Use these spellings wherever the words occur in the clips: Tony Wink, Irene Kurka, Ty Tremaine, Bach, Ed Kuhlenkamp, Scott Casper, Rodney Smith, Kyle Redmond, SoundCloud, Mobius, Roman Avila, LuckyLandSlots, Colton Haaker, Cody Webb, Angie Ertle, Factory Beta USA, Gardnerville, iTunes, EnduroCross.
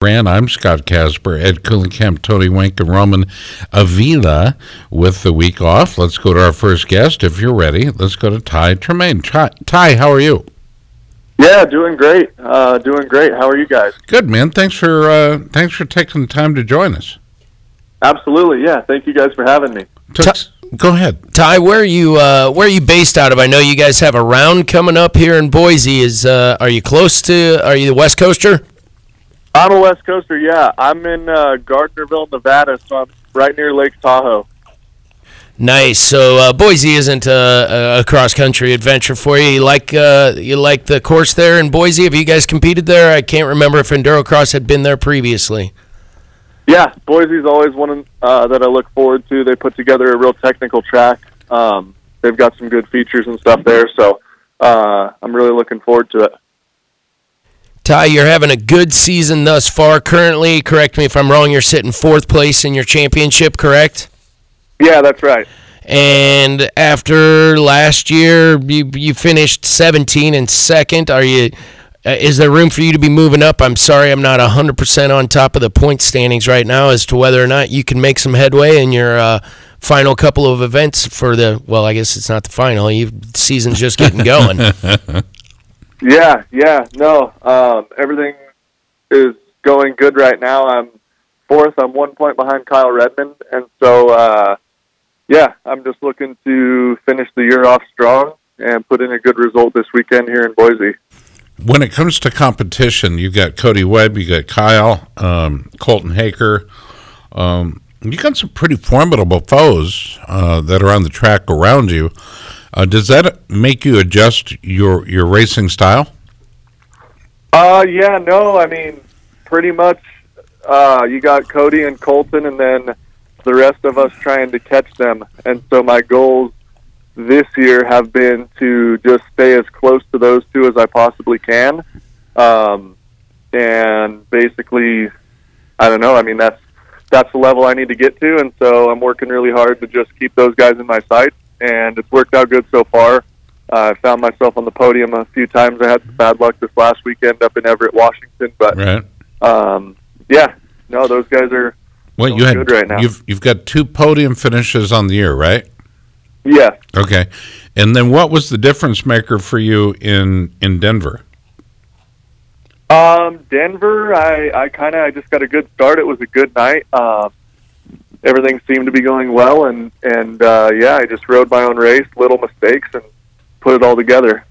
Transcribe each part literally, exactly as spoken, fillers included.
Brand, I'm Scott Casper, Ed Kuhlenkamp, Tony Wink, and Roman Avila with the week off. Let's go to our first guest, if you're ready. Let's go to Ty Tremaine. Ty, Ty how are you? Yeah, doing great. Uh, doing great. How are you guys? Good, man. Thanks for uh, thanks for taking the time to join us. Absolutely, yeah. Thank you guys for having me. Ty, go ahead. Ty, where are you uh, where are you based out of? I know you guys have a round coming up here in Boise. Is uh, are you close to, are you the West Coaster? I'm a West Coaster, yeah. I'm in uh, Gardnerville, Nevada, so I'm right near Lake Tahoe. Nice. So uh, Boise isn't a, a cross-country adventure for you. You like uh, you like the course there in Boise? Have you guys competed there? I can't remember if EnduroCross had been there previously. Yeah, Boise's always one uh, that I look forward to. They put together a real technical track. Um, they've got some good features and stuff there, so uh, I'm really looking forward to it. Ty, you're having a good season thus far currently. Correct me if I'm wrong, you're sitting fourth place in your championship, correct? Yeah, that's right. And after last year, you you finished seventeen and second. Are you? Uh, is there room for you to be moving up? I'm sorry I'm not one hundred percent on top of the point standings right now as to whether or not you can make some headway in your uh, final couple of events for the, well, I guess it's not the final. You, the season's just getting going. Yeah, yeah, no. Um, everything is going good right now. I'm fourth. I'm one point behind Kyle Redmond. And so, uh, yeah, I'm just looking to finish the year off strong and put in a good result this weekend here in Boise. When it comes to competition, you've got Cody Webb, you got Kyle, um, Colton Haaker. Um, you got some pretty formidable foes uh, that are on the track around you. Uh, does that make you adjust your, your racing style? Uh, yeah, no. I mean, pretty much uh, you got Cody and Colton and then the rest of us trying to catch them. And so my goals this year have been to just stay as close to those two as I possibly can. Um, and basically, I don't know. I mean, that's, that's the level I need to get to. And so I'm working really hard to just keep those guys in my sights. And it's worked out good so far. I uh, found myself on the podium a few times. I had some bad luck this last weekend up in Everett, Washington. But, right. um, yeah, no, those guys are well, you had, good right now. You've, you've got two podium finishes on the year, right? Yeah. Okay. And then what was the difference maker for you in, in Denver? Um, Denver, I, I kind of I just got a good start. It was a good night. Uh, Everything seemed to be going well, and, and uh, yeah, I just rode my own race, little mistakes, and put it all together.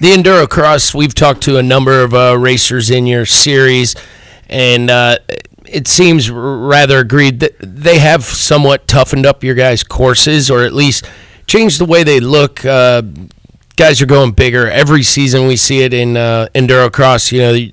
The EnduroCross, we've talked to a number of uh, racers in your series, and uh, it seems rather agreed that they have somewhat toughened up your guys' courses, or at least changed the way they look. Uh, guys are going bigger. Every season we see it in uh, EnduroCross. You know,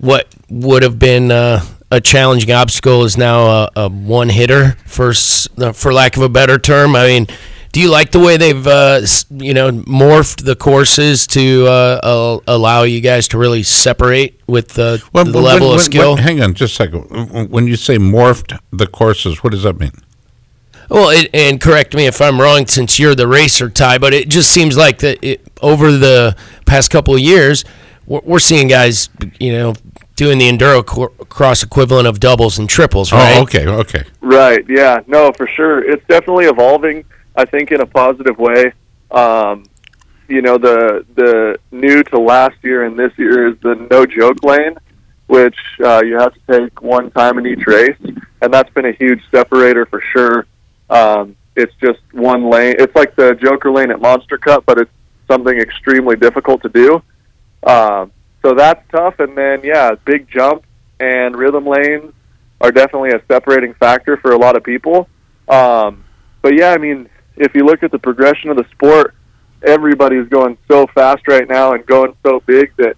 what would have been... Uh, a challenging obstacle is now a, a one hitter for for lack of a better term. I mean, do you like the way they've uh, you know morphed the courses to uh, allow you guys to really separate with the, well, the well, level when, of skill? When, hang on, just a second. When you say morphed the courses, what does that mean? Well, it, and correct me if I'm wrong, since you're the racer, Ty, but it just seems like that it, over the past couple of years, we're, we're seeing guys, you know. Doing the EnduroCross equivalent of doubles and triples, right? Oh, okay, okay. Right, yeah, no, for sure. It's definitely evolving, I think, in a positive way. Um, you know, the the new to last year and this year is the no-joke lane, which uh, you have to take one time in each race, and that's been a huge separator for sure. Um, it's just one lane. It's like the Joker lane at Monster Cup, but it's something extremely difficult to do. Um So that's tough, and then, yeah, big jump and rhythm lanes are definitely a separating factor for a lot of people. Um, but, yeah, I mean, if you look at the progression of the sport, everybody's going so fast right now and going so big that,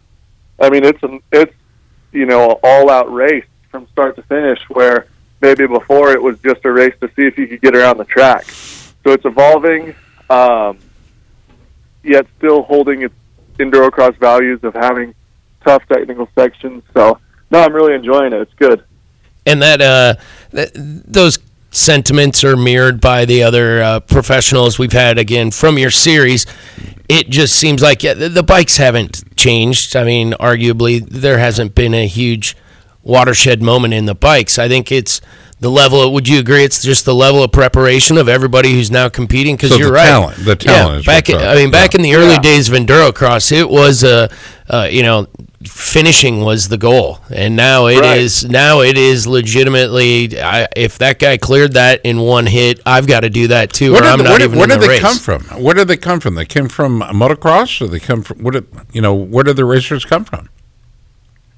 I mean, it's, it's you know, all-out race from start to finish, where maybe before it was just a race to see if you could get around the track. So it's evolving, um, yet still holding its EnduroCross values of having tough technical sections. So, no, I'm really enjoying it. It's good. And that, uh, that those sentiments are mirrored by the other uh, professionals we've had, again, from your series. It just seems like the bikes haven't changed. I mean, arguably, there hasn't been a huge watershed moment in the bikes. I think it's the level of, would you agree, it's just the level of preparation of everybody who's now competing? Because so you're the right. Talent, the talent yeah, is back. In, I mean, back yeah. in the early yeah. days of EnduroCross, it was, uh, uh, you know, finishing was the goal. And now it right. is Now it is legitimately, I, if that guy cleared that in one hit, I've got to do that too, or I'm not even in the race. Where did they come from? Where did they come from? They came from motocross? Or they come from, what did, you know, where did the racers come from?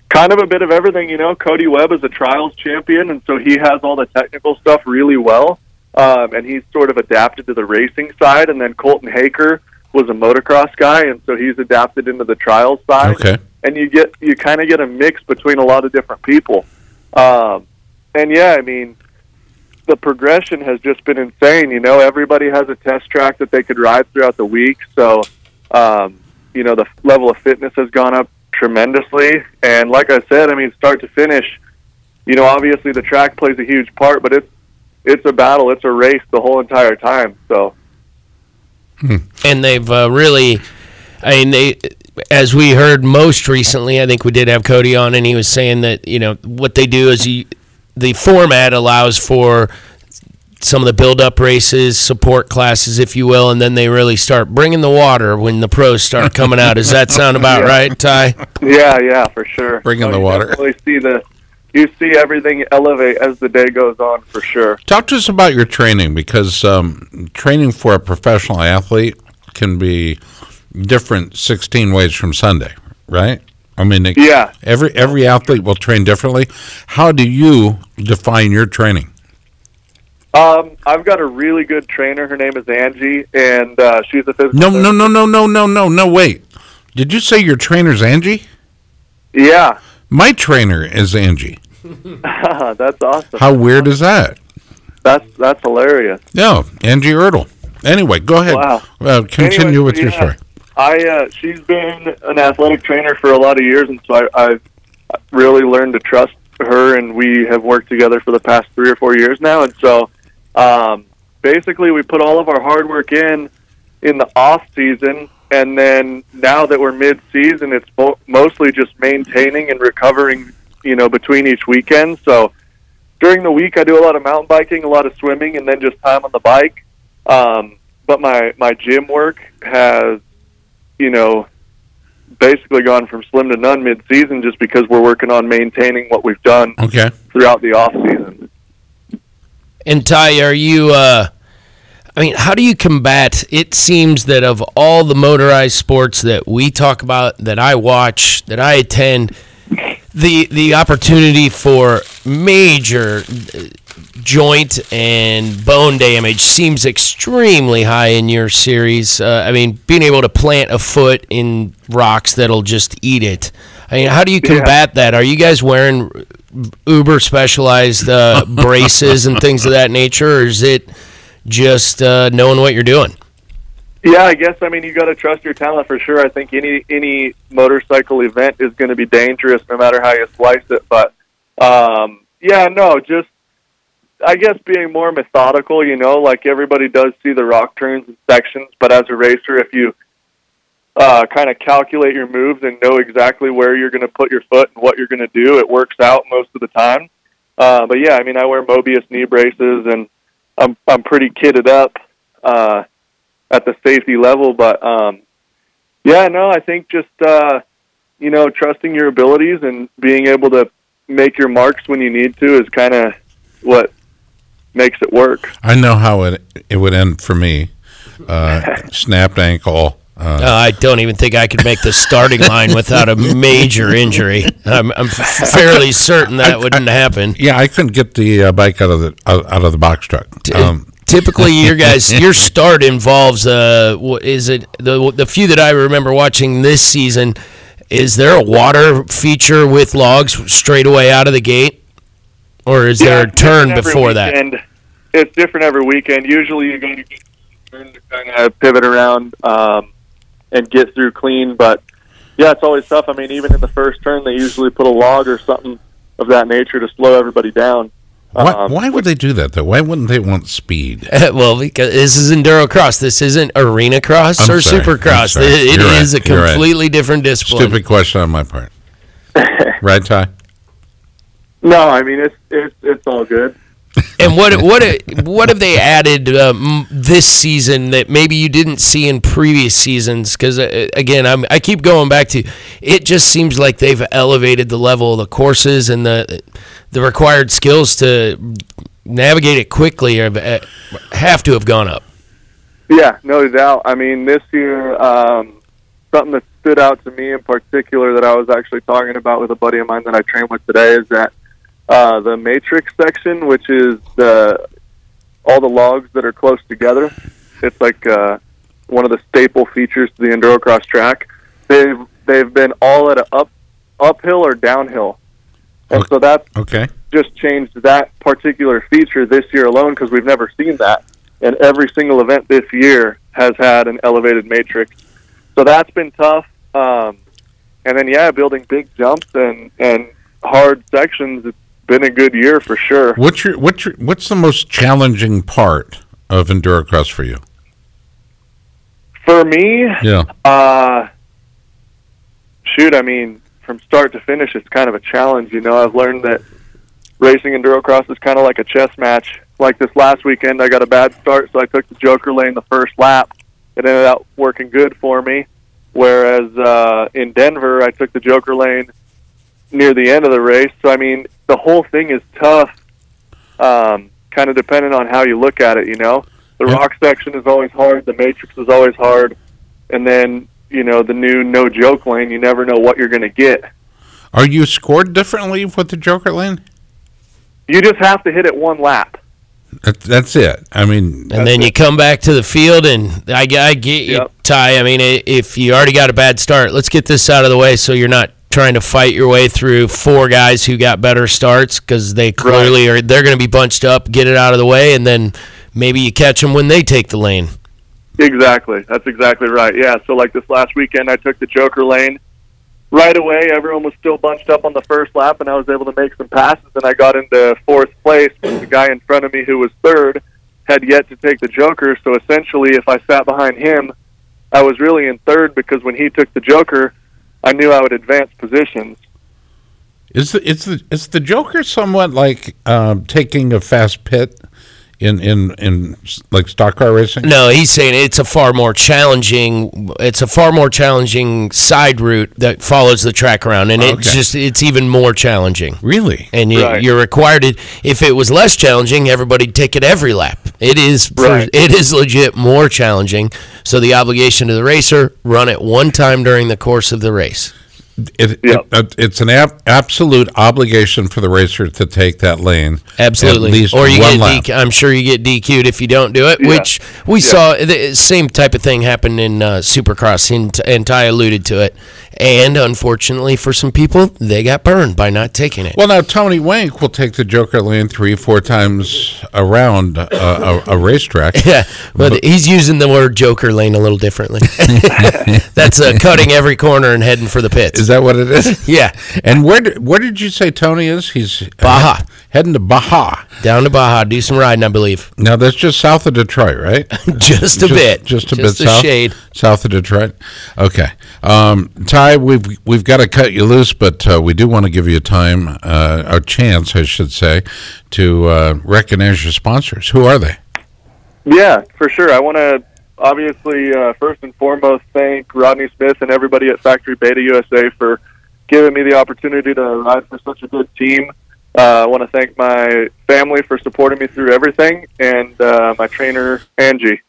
Kind of a bit of everything, you know. Cody Webb is a trials champion, and so he has all the technical stuff really well, um, and he's sort of adapted to the racing side. And then Colton Haaker was a motocross guy, and so he's adapted into the trials side. Okay. And you get you kind of get a mix between a lot of different people. Um, and, yeah, I mean, the progression has just been insane. You know, everybody has a test track that they could ride throughout the week. So, um, you know, the level of fitness has gone up tremendously, and like I said, I mean, start to finish, you know, obviously the track plays a huge part, but it's it's a battle, it's a race the whole entire time. So, and they've uh, really, I mean, they, as we heard most recently, I think we did have Cody on, and he was saying that, you know, what they do is you, the format allows for some of the build-up races, support classes, if you will, and then they really start bringing the water when the pros start coming out. Does that sound about yeah. right, Ty? Yeah, yeah, for sure. Bringing so the water. You see the, you see everything elevate as the day goes on, for sure. Talk to us about your training, because um, training for a professional athlete can be different sixteen ways from Sunday, right? I mean, it, yeah. every every athlete will train differently. How do you define your training? Um, I've got a really good trainer. Her name is Angie, and uh, she's a physical No, no, no, no, no, no, no, no, wait. Did you say your trainer's Angie? Yeah. My trainer is Angie. That's awesome. How weird is that? That's that's hilarious. Yeah, Angie Ertle. Anyway, go ahead. Wow. Uh, continue Anyways, with yeah, your story. I uh, she's been an athletic trainer for a lot of years, and so I, I've really learned to trust her, and we have worked together for the past three or four years now, and so... Um, basically, we put all of our hard work in in the off season, and then now that we're mid season, it's bo- mostly just maintaining and recovering, you know, between each weekend. So during the week, I do a lot of mountain biking, a lot of swimming, and then just time on the bike. Um, but my, my gym work has, you know, basically gone from slim to none mid season, just because we're working on maintaining what we've done okay. throughout the off season. And Ty, are you, uh, I mean, how do you combat, it seems that of all the motorized sports that we talk about, that I watch, that I attend, the the opportunity for major joint and bone damage seems extremely high in your series. Uh, I mean, being able to plant a foot in rocks that'll just eat it. I mean, how do you combat yeah. that? Are you guys wearing uber specialized uh, braces and things of that nature, or is it just uh, knowing what you're doing? Yeah, I guess, I mean, you got to trust your talent for sure. I think any any motorcycle event is going to be dangerous no matter how you slice it. But, um, yeah, no, just, I guess, being more methodical, you know, like everybody does see the rock turns and sections, but as a racer, if you Uh, kind of calculate your moves and know exactly where you're going to put your foot and what you're going to do, it works out most of the time. Uh, but yeah, I mean, I wear Mobius knee braces, and I'm I'm pretty kitted up uh, at the safety level. But um, yeah, no, I think just uh, you know, trusting your abilities and being able to make your marks when you need to is kind of what makes it work. I know how it it would end for me. Uh, snapped ankle. Uh, uh, I don't even think I could make the starting line without a major injury. I'm, I'm fairly certain that I, wouldn't I, happen. Yeah, I couldn't get the uh, bike out of the out of the box truck. Um, Typically, your guys, your start involves uh, is it the the few that I remember watching this season. Is there a water feature with logs straight away out of the gate? Or is yeah, there a turn before weekend. that? It's different every weekend. Usually you're going to get a turn to kind of pivot around um, and get through clean. But, yeah, it's always tough. I mean, even in the first turn, they usually put a log or something of that nature to slow everybody down. Why, um, why would they do that, though? Why wouldn't they want speed? Well, because this is EnduroCross. This isn't Arena Cross I'm or sorry, Supercross. It, it right. is a completely right. different discipline. Stupid question on my part. Right, Ty? No, I mean, it's it's it's all good. And what what what have they added um, this season that maybe you didn't see in previous seasons? Because uh, again, I'm, I keep going back to it. Just seems like they've elevated the level of the courses and the the required skills to navigate it quickly have, have to have gone up. Yeah, no doubt. I mean, this year um, something that stood out to me in particular that I was actually talking about with a buddy of mine that I train with today is that. Uh, the matrix section, which is the, all the logs that are close together. It's like uh, one of the staple features to the EnduroCross track. They've they've been all at a up uphill or downhill, and okay. so that's okay. just changed that particular feature this year alone because we've never seen that. And every single event this year has had an elevated matrix, so that's been tough. Um, and then yeah, building big jumps and, and hard sections. It's been a good year for sure. What's your what's your, what's the most challenging part of EnduroCross for you? For me, yeah. Uh, shoot, I mean, from start to finish, it's kind of a challenge. You know, I've learned that racing EnduroCross is kind of like a chess match. Like this last weekend, I got a bad start, so I took the Joker lane the first lap. It ended up working good for me. Whereas uh, in Denver, I took the Joker lane near the end of the race. So I mean, the whole thing is tough, um, kind of depending on how you look at it, you know. The yeah. rock section is always hard, the matrix is always hard, and then, you know, the new no joke lane, you never know what you're going to get. Are you scored differently with the Joker lane? You just have to hit it one lap. That's it. I mean, and then it. you come back to the field, and I, I get you, yep. Ty. I mean, if you already got a bad start, let's get this out of the way so you're not trying to fight your way through four guys who got better starts because they clearly right. are. They're going to be bunched up, get it out of the way, and then maybe you catch them when they take the lane. Exactly. That's exactly right. Yeah. So like this last weekend, I took the Joker lane right away. Everyone was still bunched up on the first lap, and I was able to make some passes, and I got into fourth place. But the guy in front of me who was third had yet to take the Joker. So essentially, if I sat behind him, I was really in third because when he took the Joker, I knew I would advance positions. Is the is the is the Joker somewhat like um, taking a fast pit in in in like stock car racing? No, he's saying it's a far more challenging. It's a far more challenging side route that follows the track around, and okay. it's just it's even more challenging. Really, and you, right. you're required to. If it was less challenging, everybody'd take it every lap. It is right. for, it is legit more challenging. So the obligation to the racer, run it one time during the course of the race. It, yep. it, it's an ab- absolute obligation for the racer to take that lane. Absolutely. At least or you one get lap. D- I'm sure you get D Q'd if you don't do it, yeah. which we yeah. saw the same type of thing happen in uh, Supercross, and, and Ty alluded to it. And unfortunately for some people, they got burned by not taking it. Well, now Tony Wank will take the Joker lane three, four times around a, a, a racetrack. Yeah, well, but he's using the word Joker lane a little differently. That's uh, cutting every corner and heading for the pits. Is that what it is? Yeah. And where do, where did you say Tony is? He's Baja. Uh, heading to Baja. Down to Baja. Do some riding, I believe. Now, that's just south of Detroit, right? just a just, bit. Just a just bit a south. Shade. South of Detroit. Okay. Um, Ty, we've we've got to cut you loose, but uh, we do want to give you time, uh, a chance, I should say, to uh, recognize your sponsors. Who are they? Yeah, for sure. I want to obviously, uh, first and foremost, thank Rodney Smith and everybody at Factory Beta U S A for giving me the opportunity to ride for such a good team. Uh, I want to thank my family for supporting me through everything, and uh, my trainer, Angie.